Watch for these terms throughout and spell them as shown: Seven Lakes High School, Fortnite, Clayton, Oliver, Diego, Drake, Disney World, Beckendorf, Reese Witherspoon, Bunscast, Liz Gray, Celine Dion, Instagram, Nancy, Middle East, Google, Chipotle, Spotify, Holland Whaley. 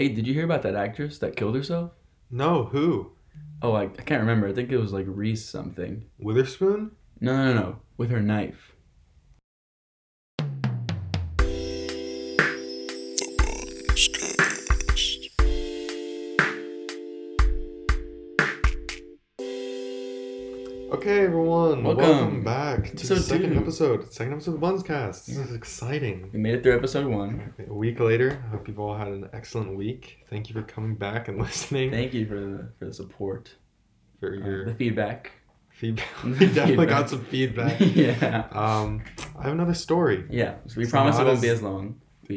Hey, did you hear about that actress that killed herself? No, who? Oh, I can't remember. I think it was like Reese something. Witherspoon? No. With her knife. Okay, everyone. Welcome back to the second episode. Second episode of Bunscast. This is exciting. We made it through episode 1. A week later. I hope you've all had an excellent week. Thank you for coming back and listening. Thank you for the support. For your the feedback. We definitely got some feedback. Yeah. I have another story. Yeah. So we promise it won't be as long. We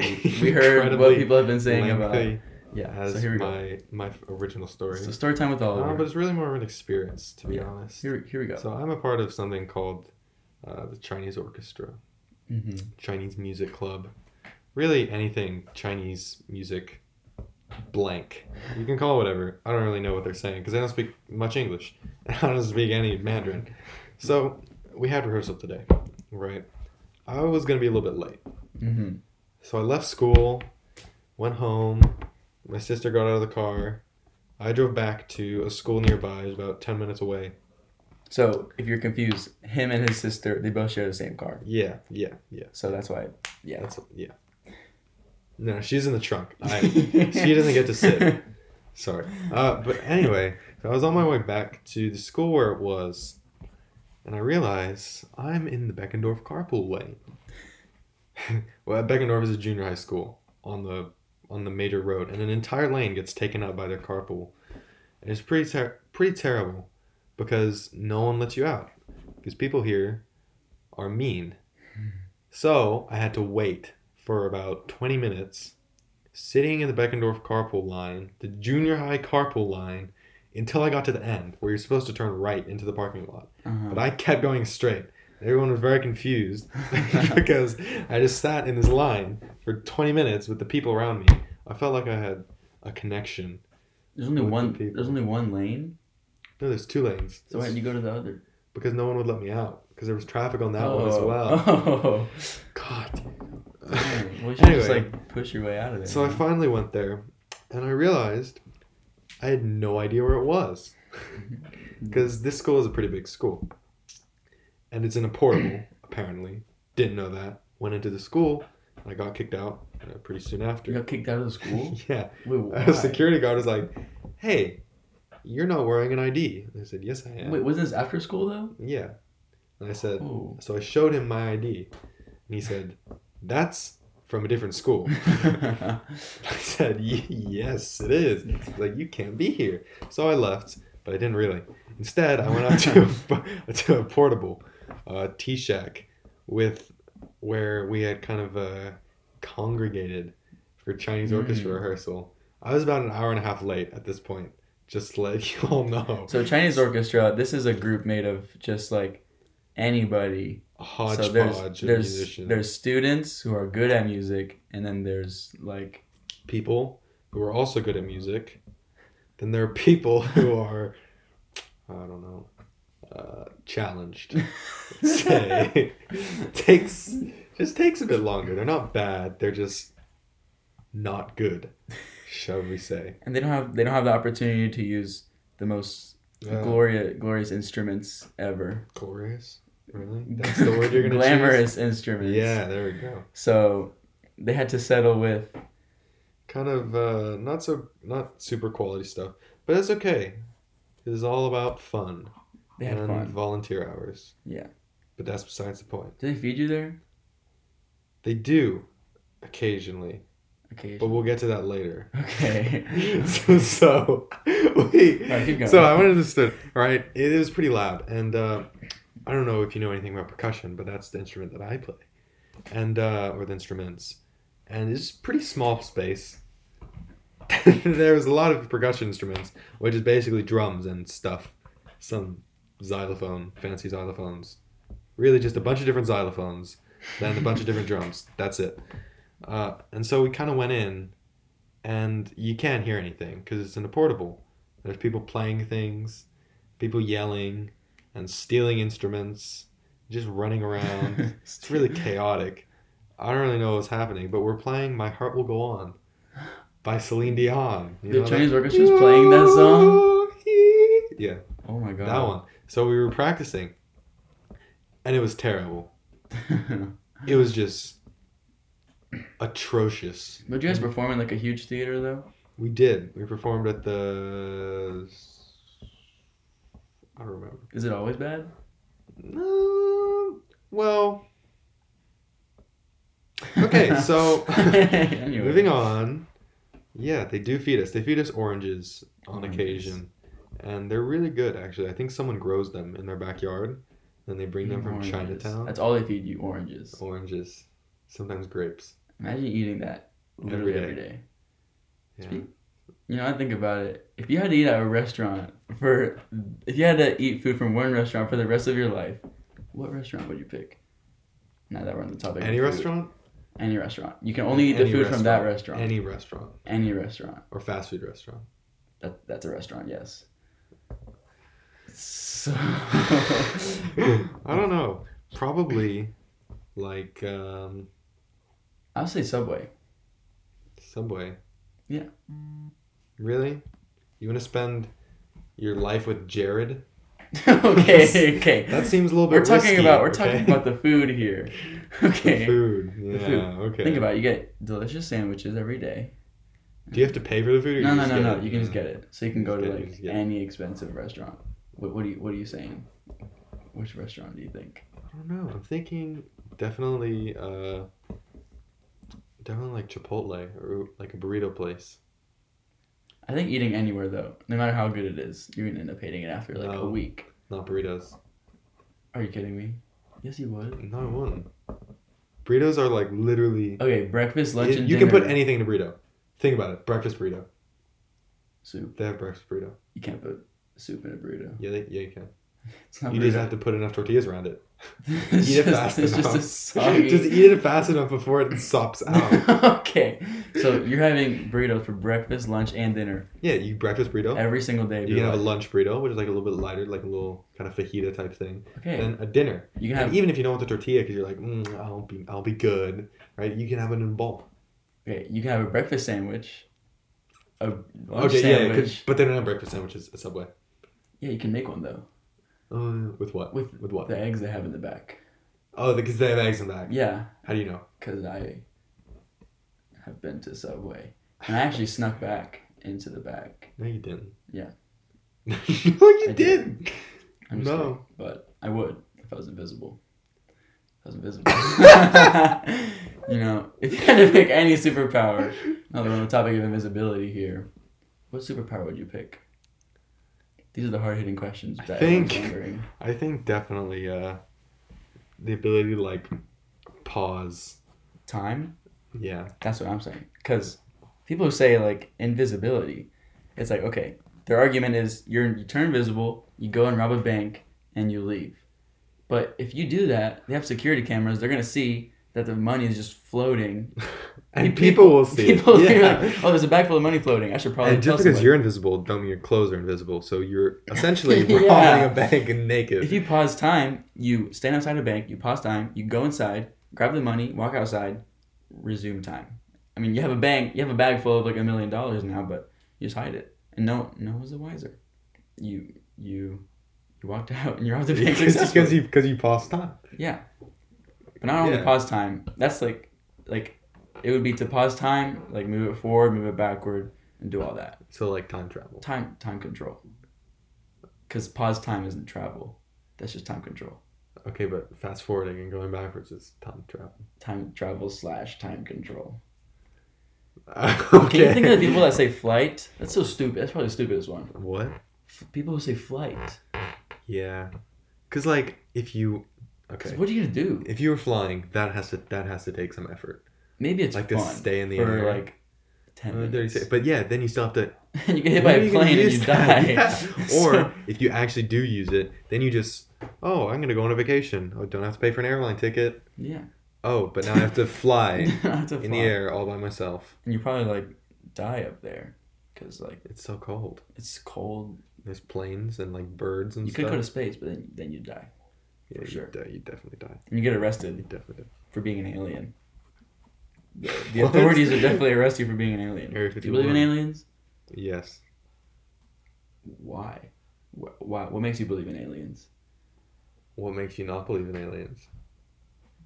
heard what people have been saying about. Yeah, so here we go. My original story. So story time with Oliver. But it's really more of an experience, to be honest. Here we go. So I'm a part of something called the Chinese Orchestra, Chinese Music Club. Really anything Chinese music blank. You can call it whatever. I don't really know what they're saying because I don't speak much English. I don't speak any Mandarin. So we had rehearsal today, right? I was going to be a little bit late. Mm-hmm. So I left school, went home. My sister got out of the car. I drove back to a school nearby. It was about 10 minutes away. So, if you're confused, him and his sister, they both share the same car. Yeah. So, that's why. Yeah. No, she's in the trunk. She doesn't get to sit. Sorry. But anyway, so I was on my way back to the school where it was, and I realized I'm in the Beckendorf carpool lane. Well, Beckendorf is a junior high school on the major road, and an entire lane gets taken up by their carpool, and it's pretty terrible because no one lets you out because people here are mean. So I had to wait for about 20 minutes sitting in the Beckendorf carpool line, the junior high carpool line, until I got to the end where you're supposed to turn right into the parking lot. But I kept going straight. Everyone was very confused because I just sat in this line for 20 minutes with the people around me. I felt like I had a connection. There's only one lane? No, there's two lanes. So why didn't you go to the other? Because no one would let me out. Because there was traffic on that one as well. Oh. God. Well, you should just push your way out of there. So I finally went there and I realized I had no idea where it was. Because this school is a pretty big school. And it's in a portable, apparently. Didn't know that. Went into the school, and I got kicked out pretty soon after. You got kicked out of the school? Yeah. Wait, why? The security guard was like, hey, you're not wearing an ID. And I said, yes, I am. Wait, wasn't this after school, though? Yeah. And I said, So I showed him my ID. And he said, that's from a different school. I said, yes, it is. He's like, you can't be here. So I left, but I didn't really. Instead, I went out to a portable. Tea shack where we had kind of congregated for Chinese orchestra rehearsal. I was about an hour and a half late at this point, just to let you all know. So Chinese orchestra, this is a group made of just anybody. A hodgepodge of musicians. There's students who are good at music, and then there's people who are also good at music. Then there are people who are, I don't know. Challenged, say. takes a bit longer. They're not bad. They're just not good, shall we say? And they don't have the opportunity to use the most glorious instruments ever. Glorious, really? That's the word you're gonna glamorous choose? Instruments. Yeah, there we go. So they had to settle with kind of not super quality stuff, but it's okay. It's all about fun. They had fun. Volunteer hours. Yeah. But that's besides the point. Do they feed you there? They do. Occasionally. But we'll get to that later. Okay. I wanted to start. All right. It is pretty loud. And I don't know if you know anything about percussion, but that's the instrument that I play. And, or the instruments. And it's a pretty small space. There was a lot of percussion instruments, which is basically drums and stuff. Some fancy xylophones. Really just a bunch of different xylophones, then a bunch of different drums. That's it. And so we kind of went in, and you can't hear anything because it's in a portable. There's people playing things, people yelling and stealing instruments, just running around. It's really chaotic. I don't really know what's happening, but we're playing My Heart Will Go On by Celine Dion. The Chinese orchestra is playing that song? Yeah. Oh, my God. That one. So we were practicing, and it was terrible. It was just atrocious. But you guys perform in, like, a huge theater, though? We did. We performed at the... I don't remember. Is it always bad? No. Well... Okay, so anyway. Moving on. Yeah, they do feed us. They feed us oranges on occasion. And they're really good, actually. I think someone grows them in their backyard. And they bring them from oranges. Chinatown. That's all they feed you, oranges. Oranges. Sometimes grapes. Imagine eating that literally every day. Yeah. You know, I think about it. If you had to eat at a restaurant for... If you had to eat food from one restaurant for the rest of your life, what restaurant would you pick? Now that we're on the topic of food. Restaurant? Any restaurant. You can only eat the food from that restaurant. Any restaurant. Any restaurant. Or fast food restaurant. That's a restaurant, yes. So I don't know. Probably like I'll say Subway. Subway. Yeah. Really? You want to spend your life with Jared? Okay. That seems a little bit We're talking about the food here. Okay. The food. Yeah, the food. Okay. Think about it. You get delicious sandwiches every day. Do you have to pay for the food? Or no. You can just get it. So you can go to like any expensive restaurant. What are you saying? Which restaurant do you think? I don't know. I'm thinking definitely like Chipotle or like a burrito place. I think eating anywhere, though, no matter how good it is, you're going to end up hating it after, like, a week. Not burritos. Are you kidding me? Yes, you would. No, I wouldn't. Burritos are, like, literally... Okay, breakfast, lunch, and dinner. You can put anything in a burrito. Think about it. Breakfast burrito. Soup. They have breakfast burrito. You can't put soup in a burrito. Yeah, you can. It's not burrito. Just have to put enough tortillas around it. Just eat it fast enough before it sops out. Okay. So you're having burritos for breakfast, lunch, and dinner. Yeah, you breakfast burrito. Every single day. You can have a lunch burrito, which is like a little bit lighter, like a little kind of fajita type thing. Okay. And a dinner. You can have, even if you don't want the tortilla because you're like, I'll be good, right? You can have it in bulk. Okay, you can have a breakfast sandwich, a lunch sandwich. Yeah, but they don't have breakfast sandwiches at Subway. Yeah, you can make one though. With what? With what? The eggs they have in the back. Oh, because they have eggs in the back. Yeah. How do you know? Because I have been to Subway. And I actually snuck back into the back. No, you didn't. Yeah. No, you didn't. I'm just kidding, but I would if I was invisible. You know, if you had to pick any superpower, now that we're on the topic of invisibility here, what superpower would you pick? These are the hard-hitting questions that I was wondering. I think definitely the ability to, like, pause. Time? Yeah. That's what I'm saying. Because people who say, like, invisibility, it's like, okay, their argument is you turn invisible, you go and rob a bank, and you leave. But if you do that, they have security cameras, they're going to see that the money is just floating. And people will see it. Yeah. Like, oh, there's a bag full of money floating. I should probably tell somebody. Because you're invisible, don't mean your clothes are invisible. So you're essentially robbing a bank and naked. If you pause time, you stand outside a bank, you pause time, you go inside, grab the money, walk outside, resume time. I mean, you have a bag full of like $1 million now, but you just hide it. And no one's the wiser. You walked out and you're out of the bank. Because you paused time. Yeah. But not only pause time, that's like it would be to pause time, like move it forward, move it backward, and do all that. So like time travel. Time control. Because pause time isn't travel. That's just time control. Okay, but fast forwarding and going backwards is time travel. Time travel / time control. Okay. Can you think of the people that say flight? That's so stupid. That's probably the stupidest one. What? People who say flight. Yeah. Because like if you... Okay. What do you do? If you were flying, that has to take some effort. Maybe it's like fun to stay in the air for like 10 minutes. But yeah, then you still have to. And you get hit by a plane and you die. Yeah. Or if you actually do use it, then you just I'm gonna go on a vacation. Oh, don't have to pay for an airline ticket. Yeah. Oh, but now I have to fly in the air all by myself. And you probably like die up there because like it's so cold. It's cold. There's planes and like birds and stuff. You could go to space, but then you die. Yeah, you definitely die. And you get arrested for being an alien. The authorities would definitely arrest you for being an alien. Area 51. Do you believe in aliens? Yes. Why? Why? What makes you believe in aliens? What makes you not believe in aliens?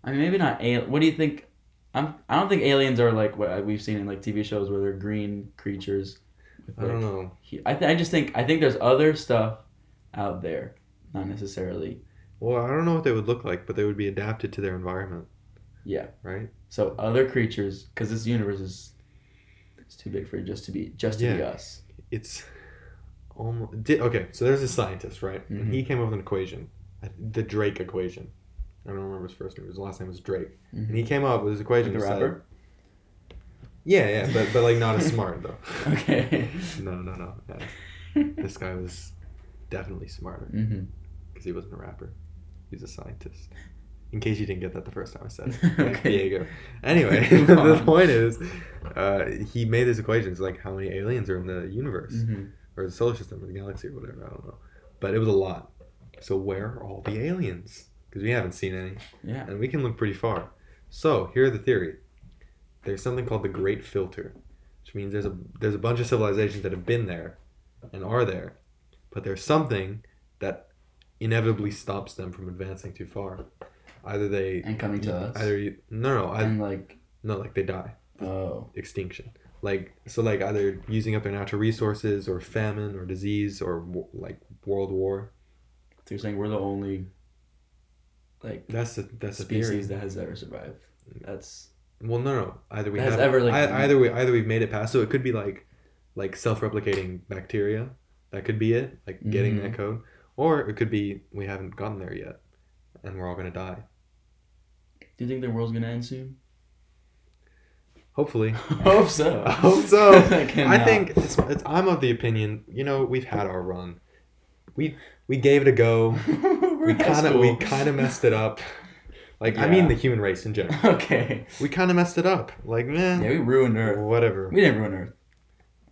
I mean, maybe not aliens. What do you think? I don't think aliens are like what we've seen in like TV shows where they're green creatures. With, like, I don't know. I think there's other stuff out there, not necessarily. Well, I don't know what they would look like, but they would be adapted to their environment. Yeah. Right? So other creatures, because this universe is it's too big for it just to be us. It's almost okay. So there's a scientist, right? Mm-hmm. And he came up with an equation, the Drake equation. I don't remember his first name. His last name was Drake, mm-hmm. and he came up with his equation. Like the rapper. Yeah, but like not as smart though. Okay. No. Yeah. This guy was definitely smarter because mm-hmm. he wasn't a rapper. He was a scientist. In case you didn't get that the first time I said it. Like okay. Diego. Anyway, the point is, he made these equations like how many aliens are in the universe, mm-hmm. or the solar system, or the galaxy, or whatever. I don't know, but it was a lot. So where are all the aliens? Because we haven't seen any. Yeah. And we can look pretty far. So here are the theory. There's something called the Great Filter, which means there's a bunch of civilizations that have been there, and are there, but there's something that inevitably stops them from advancing too far. Either they and coming to us. Either you, no, I and like no, like they die. Oh, extinction. Like so, like either using up their natural resources, or famine, or disease, or like world war. So you're saying we're the only like that's a species that has ever survived. That's well, no. Either we have ever like either we've made it past. So it could be like self-replicating bacteria. That could be it. Like getting mm-hmm. that code, or it could be we haven't gotten there yet. And we're all gonna die. Do you think the world's gonna end soon? Hopefully. I hope so. I think it's I'm of the opinion. You know, we've had our run. We gave it a go. we kind of messed it up. Like yeah. I mean the human race in general. Okay. We kind of messed it up. Like man. Yeah, we ruined Earth. Whatever. We didn't ruin Earth.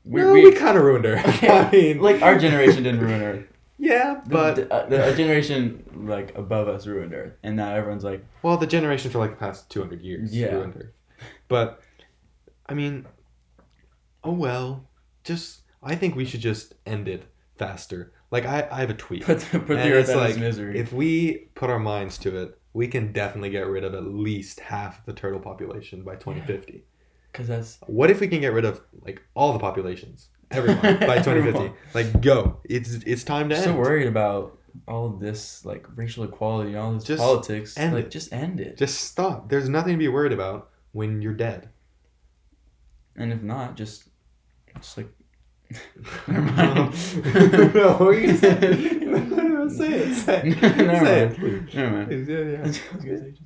We kind of ruined Earth. Okay. I mean, like our generation didn't ruin Earth. Yeah, but... The generation, like, above us ruined Earth. And now everyone's like... Well, the generation for, like, the past 200 years ruined Earth. But, I mean... Oh, well. Just... I think we should just end it faster. Like, I have a tweet. Put the Earth out of its misery. If we put our minds to it, we can definitely get rid of at least half the turtle population by 2050. Because that's... What if we can get rid of, like, all the populations? Everyone by 2050. Like go. It's time to end. I'm so worried about all of this like racial equality, all this just politics. Just end it. Just stop. There's nothing to be worried about when you're dead. And if not, just like never mind. No, what are you saying? Say it. Never mind.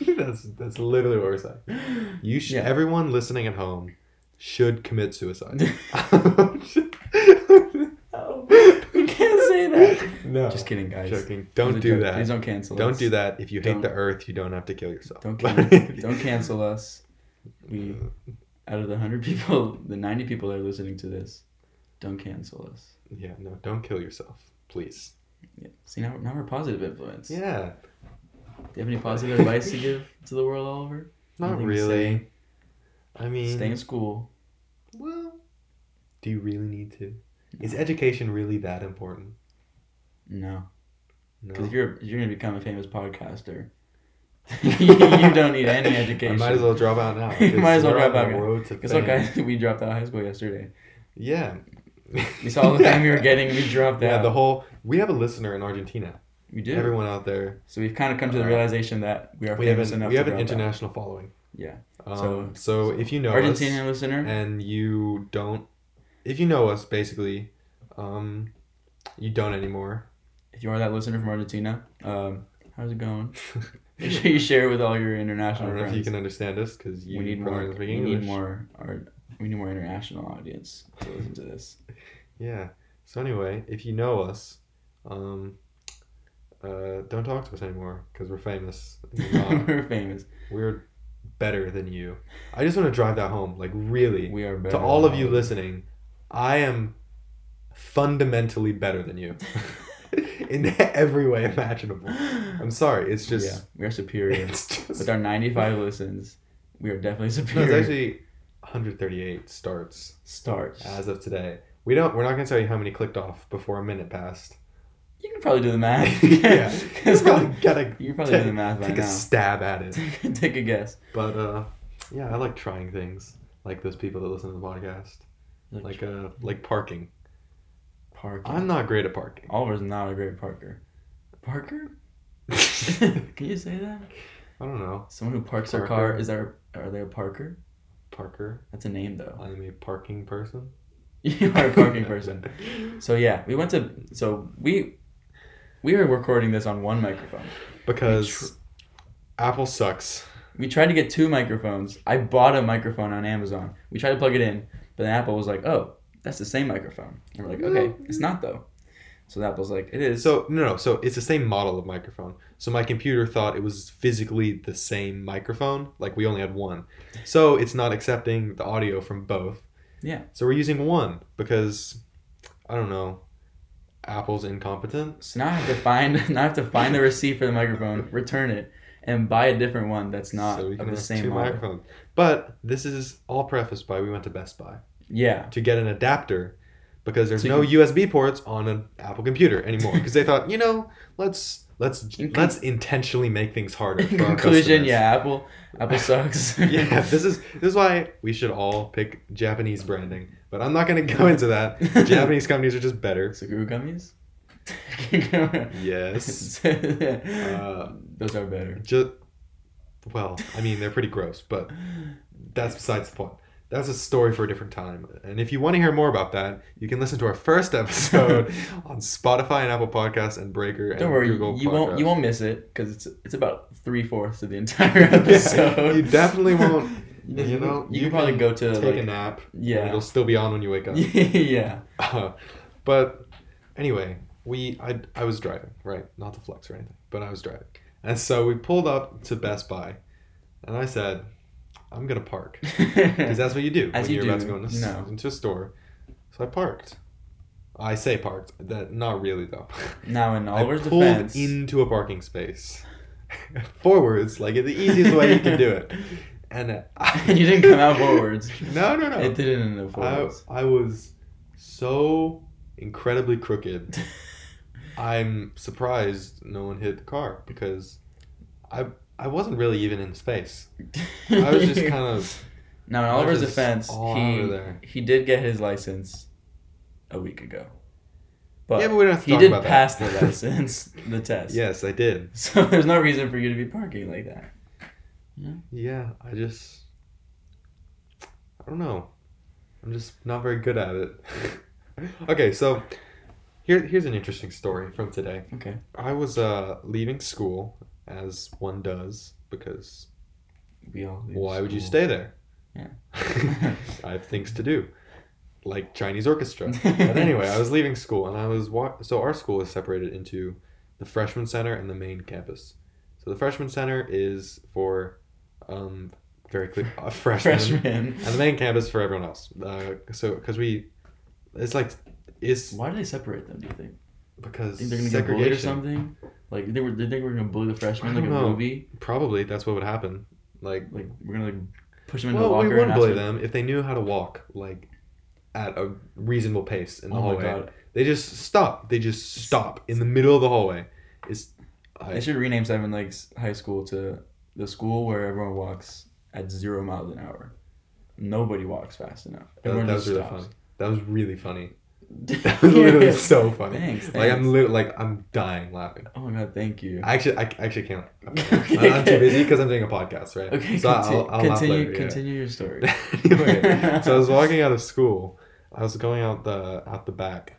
Yeah. That's literally what we're saying. You should everyone listening at home should commit suicide. No, you can't say that. No, just kidding, guys. Joking. Don't do that. Please don't cancel. Don't us. Do that. If you hate the Earth, you don't have to kill yourself. Don't cancel us. We, out of the 100 people, the 90 people that are listening to this, don't cancel us. Yeah, no, don't kill yourself, please. Yeah. See, now we're positive influence. Yeah. Do you have any positive advice to give to the world, Oliver? Not anything really. I mean... Stay in school. Well, do you really need to? No. Is education really that important? No. Because if you're going to become a famous podcaster, you don't need any education. I might as well drop out now. You might as well drop out. Because look, guys, we dropped out of high school yesterday. Yeah. We saw the fame we were getting, we dropped out. Yeah, we have a listener in Argentina. We do. Everyone out there. So we've kind of come to the realization that we are famous enough to We have an international following. Yeah. So if you know Argentinian us listener and you don't, if you know us basically, you don't anymore. If you are that listener from Argentina, how's it going? Make sure you share it with all your international friends. I don't know if you can understand us because you we need more international audience to listen to this. Yeah. So anyway, if you know us, don't talk to us anymore because we're famous. We're famous. We're better than you. I just want to drive that home. Like really, we are better to all of you listening. I am fundamentally better than you in every way imaginable. I'm sorry. It's just we are superior. With our 95 listens We are definitely superior. No, it's actually 138 starts as of today. We're not gonna tell you how many clicked off before a minute passed. You can probably do the math. Yeah, you probably do the math right now. Take a stab at it. Take a guess. But yeah, I like trying things like those people that listen to the podcast, like parking. Parking. I'm not great at parking. Oliver's not a great parker. Parker? Can you say that? I don't know. Someone who parks their car are they a parker? Parker. That's a name though. I'm a parking person. You are a parking person. So yeah, we are recording this on one microphone because Apple sucks. We tried to get two microphones. I bought a microphone on Amazon. We tried to plug it in, but then Apple was like, "Oh, that's the same microphone." And we're like, "Okay, it's not though." So Apple's like, "It is." So so it's the same model of microphone. So my computer thought it was physically the same microphone, like we only had one. So it's not accepting the audio from both. Yeah. So we're using one because, I don't know, Apple's incompetent. So now I have to find the receipt for the microphone, return it, and buy a different one that's not of the same model. But this is all prefaced by we went to Best Buy. Yeah. To get an adapter because there's no USB ports on an Apple computer anymore because they thought, let's intentionally make things harder. In conclusion, yeah, Apple sucks. Yeah, this is why we should all pick Japanese branding. But I'm not going to go into that. Japanese companies are just better. Suguru gummies? Yes. Those are better. Well, I mean, they're pretty gross, but that's besides the point. That's a story for a different time. And if you want to hear more about that, you can listen to our first episode on Spotify and Apple Podcasts and Breaker and Google Podcasts. You won't miss it because it's about 3/4 of the entire episode. Yeah, you definitely won't. You can probably go to take a nap. Yeah, and it'll still be on when you wake up. Yeah. But anyway, I was driving, right? Not to flex or anything, but I was driving, and so we pulled up to Best Buy, and I said, I'm going to park. Because that's what you do when you're about to go into a store. So I parked. I say parked. That not really, though. Now in Oliver's defense. I pulled into a parking space. Forwards, like the easiest way you can do it. And you didn't come out forwards. No. It didn't end up forwards. I was so incredibly crooked. I'm surprised no one hit the car because I wasn't really even in space. I was just kind of... Now, in Oliver's defense, he did get his license a week ago. But we don't have to talk about that. He did pass the license, the test. Yes, I did. So there's no reason for you to be parking like that. Yeah, I don't know. I'm just not very good at it. Okay, so here's an interesting story from today. Okay. I was leaving school... As one does, because why would you stay there? Yeah. I have things to do, like Chinese orchestra. But anyway, I was leaving school, and I was so our school is separated into the freshman center and the main campus. So the freshman center is for freshmen, and the main campus for everyone else. Why do they separate them? Do you think? Because they're gonna get bullied or something. Like they were gonna bully the freshmen like a movie. Probably that's what would happen. Like we're gonna push them into a walker. Well, we wouldn't bully them if they knew how to walk like at a reasonable pace in the hallway. My God. They just stop. In the middle of the hallway. They should rename Seven Lakes High School to the school where everyone walks at 0 miles an hour. Nobody walks fast enough. Everyone just stops. Really funny. That was really funny. That was literally so funny. Thanks. I'm dying laughing. Oh my God, thank you. I actually can't. I'm too busy because I'm doing a podcast, right? Okay, so I'll continue. Laugh continue your story. Anyway, so I was walking out of school. I was going out the back,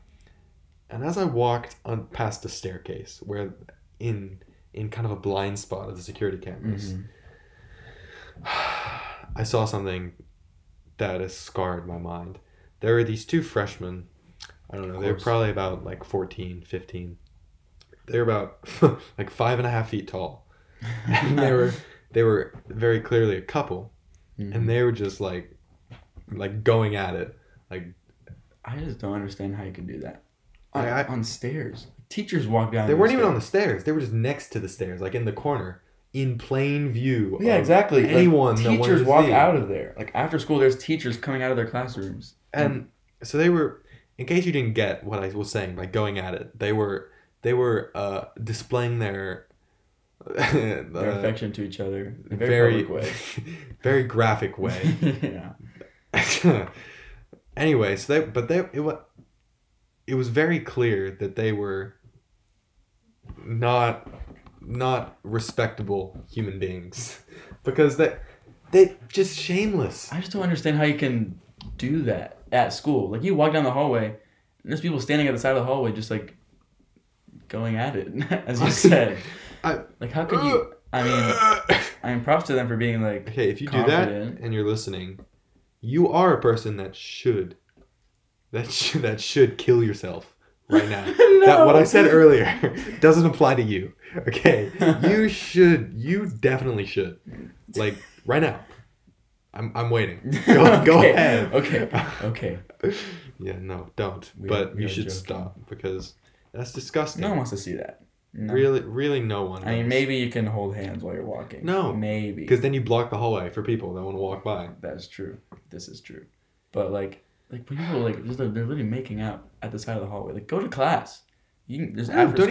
and as I walked past the staircase, where in kind of a blind spot of the security cameras, I saw something that has scarred my mind. There were these two freshmen. I don't know. They were probably about 14, 15. They were about 5.5 feet tall. And they were very clearly a couple. Mm-hmm. And they were just like going at it. Like, I just don't understand how you can do that. On stairs. Teachers walk down. They weren't even on the stairs. They were just next to the stairs, like in the corner. in plain view. Yeah, exactly. Anyone like, teachers walk out of there. Like after school, there's teachers coming out of their classrooms. And so they were, in case you didn't get what I was saying, like going at it, they were displaying their affection to each other in a very public way. Very graphic way. Yeah. Anyway, so it was very clear that they were not respectable human beings, because they just shameless. I just don't understand how you can do that at school. Like you walk down the hallway and there's people standing at the side of the hallway just like going at it, as you said. Like how could you? I mean, props to them for being like, okay, if you confident. Do that and you're listening, you are a person that should kill yourself right now. No. That what I said earlier doesn't apply to you. Okay, you definitely should, like right now. I'm waiting. Go okay. ahead. Okay. Yeah, no, don't. You should joking. Stop because that's disgusting. No one wants to see that. No. Really, no one knows. I mean, maybe you can hold hands while you're walking. No. Maybe. Because then you block the hallway for people that want to walk by. That's true. This is true. But, like people, like, they're literally making out at the side of the hallway. Like, go to class. Don't you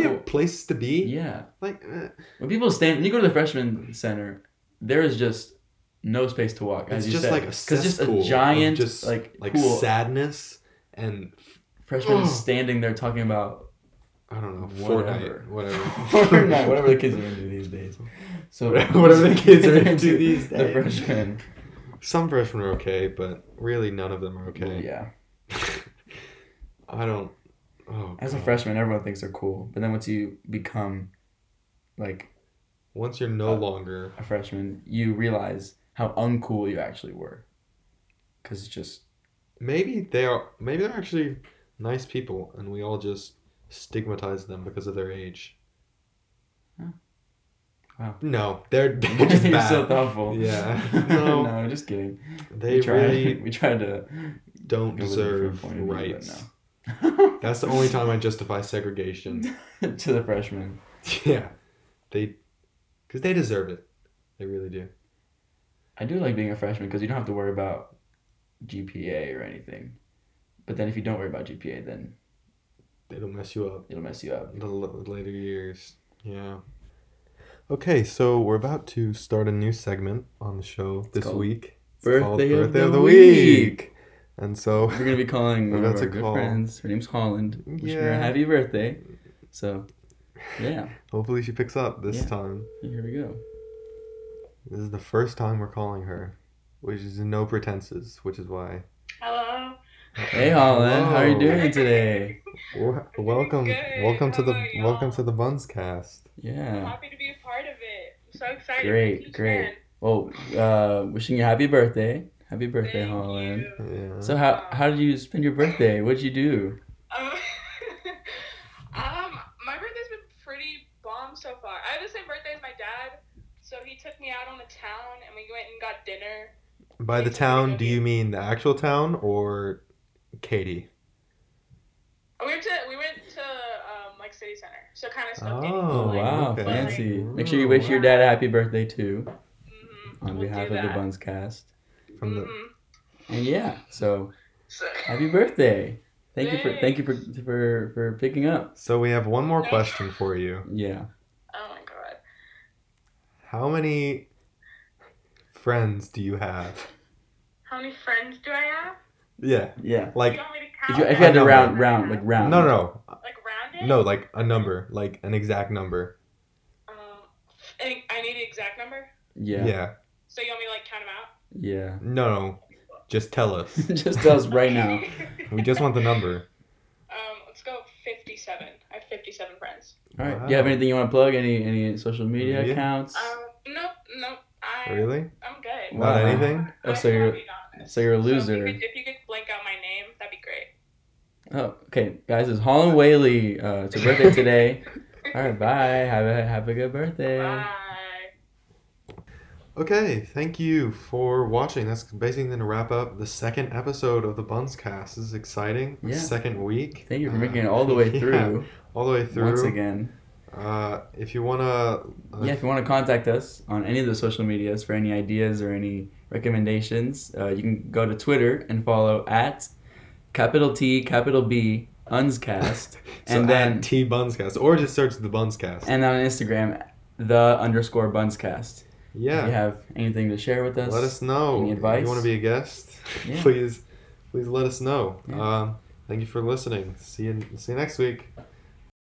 have places to be? Yeah. Like, when people stand, when you go to the freshman center, there is just no space to walk, as you said. It's just like a cesspool. Just a giant, just, like pool. Sadness and... Freshmen standing there talking about... I don't know, Fortnite, whatever the kids are into these days. So whatever the kids are into these days. The freshmen. Some freshmen are okay, but really none of them are okay. Yeah. As a freshman, everyone thinks they're cool, but then once you become, like... Once you're no longer... a freshman, you realize how uncool you actually were. Because it's just... Maybe they're actually nice people, and we all just... stigmatize them because of their age. Huh. Wow. No, they're just bad. You're so thoughtful. Yeah. No, I'm just kidding. We tried to don't deserve rights. No. That's the only time I justify segregation to the freshmen. Yeah, because they deserve it. They really do. I do like being a freshman because you don't have to worry about GPA or anything. But then if you don't worry about GPA, then it'll mess you up. The later years. Yeah. Okay, so we're about to start a new segment on the show this week. Birthday of the week. And so we're gonna be calling one of our good friends. Her name's Holland. Wishing her a happy birthday. So, yeah. Hopefully she picks up this time. Here we go. This is the first time we're calling her, which is no pretenses, which is why. Hello. Hey Holland, Hello. How are you doing today? Welcome to the Bunscast. Yeah. I'm happy to be a part of it. I'm so excited. Great. Well, wishing you happy birthday. Happy birthday, Thank Holland. You. Yeah. So how did you spend your birthday? What did you do? My birthday's been pretty bomb so far. I have the same birthday as my dad, so he took me out on the town and we went and got dinner. By the town, do you mean the actual town or Katie? We went to like city center, so kind of stuff. Oh wow, okay. Fancy! Like, make sure you wish your dad a happy birthday too, on behalf of the Bunscast. From the and yeah, so happy birthday! Thank you for picking up. So we have one more question for you. Yeah. Oh my god. How many friends do you have? How many friends do I have? Yeah. Like, do you want me to count? If you had to round. No. Like rounded? No, like a number, like an exact number. I need an exact number? Yeah. So you want me to like count them out? Yeah. No, just tell us. Just tell us right now. We just want the number. Let's go 57. I have 57 friends. All right. Wow. Do you have anything you want to plug? Any social media accounts? Nope. Really? I'm good. Not anything? Oh, so you're a loser. If you could blank out my name, that'd be great. Oh, okay. Guys, it's Holland Whaley. It's her birthday today. All right, bye. Have a good birthday. Bye. Okay, thank you for watching. That's basically going to wrap up the second episode of the Bunscast. This is exciting. Yeah. Second week. Thank you for making it all the way through. Once again. If you want to contact us on any of the social medias for any ideas or any recommendations, you can go to Twitter and follow at @T_B Bunscast. So and then @T_Bunscast, or just search the Bunscast. And on Instagram, @_Bunscast. Yeah. If you have anything to share with us, let us know. Any advice? If you want to be a guest, yeah. please let us know. Yeah. Thank you for listening. See you next week.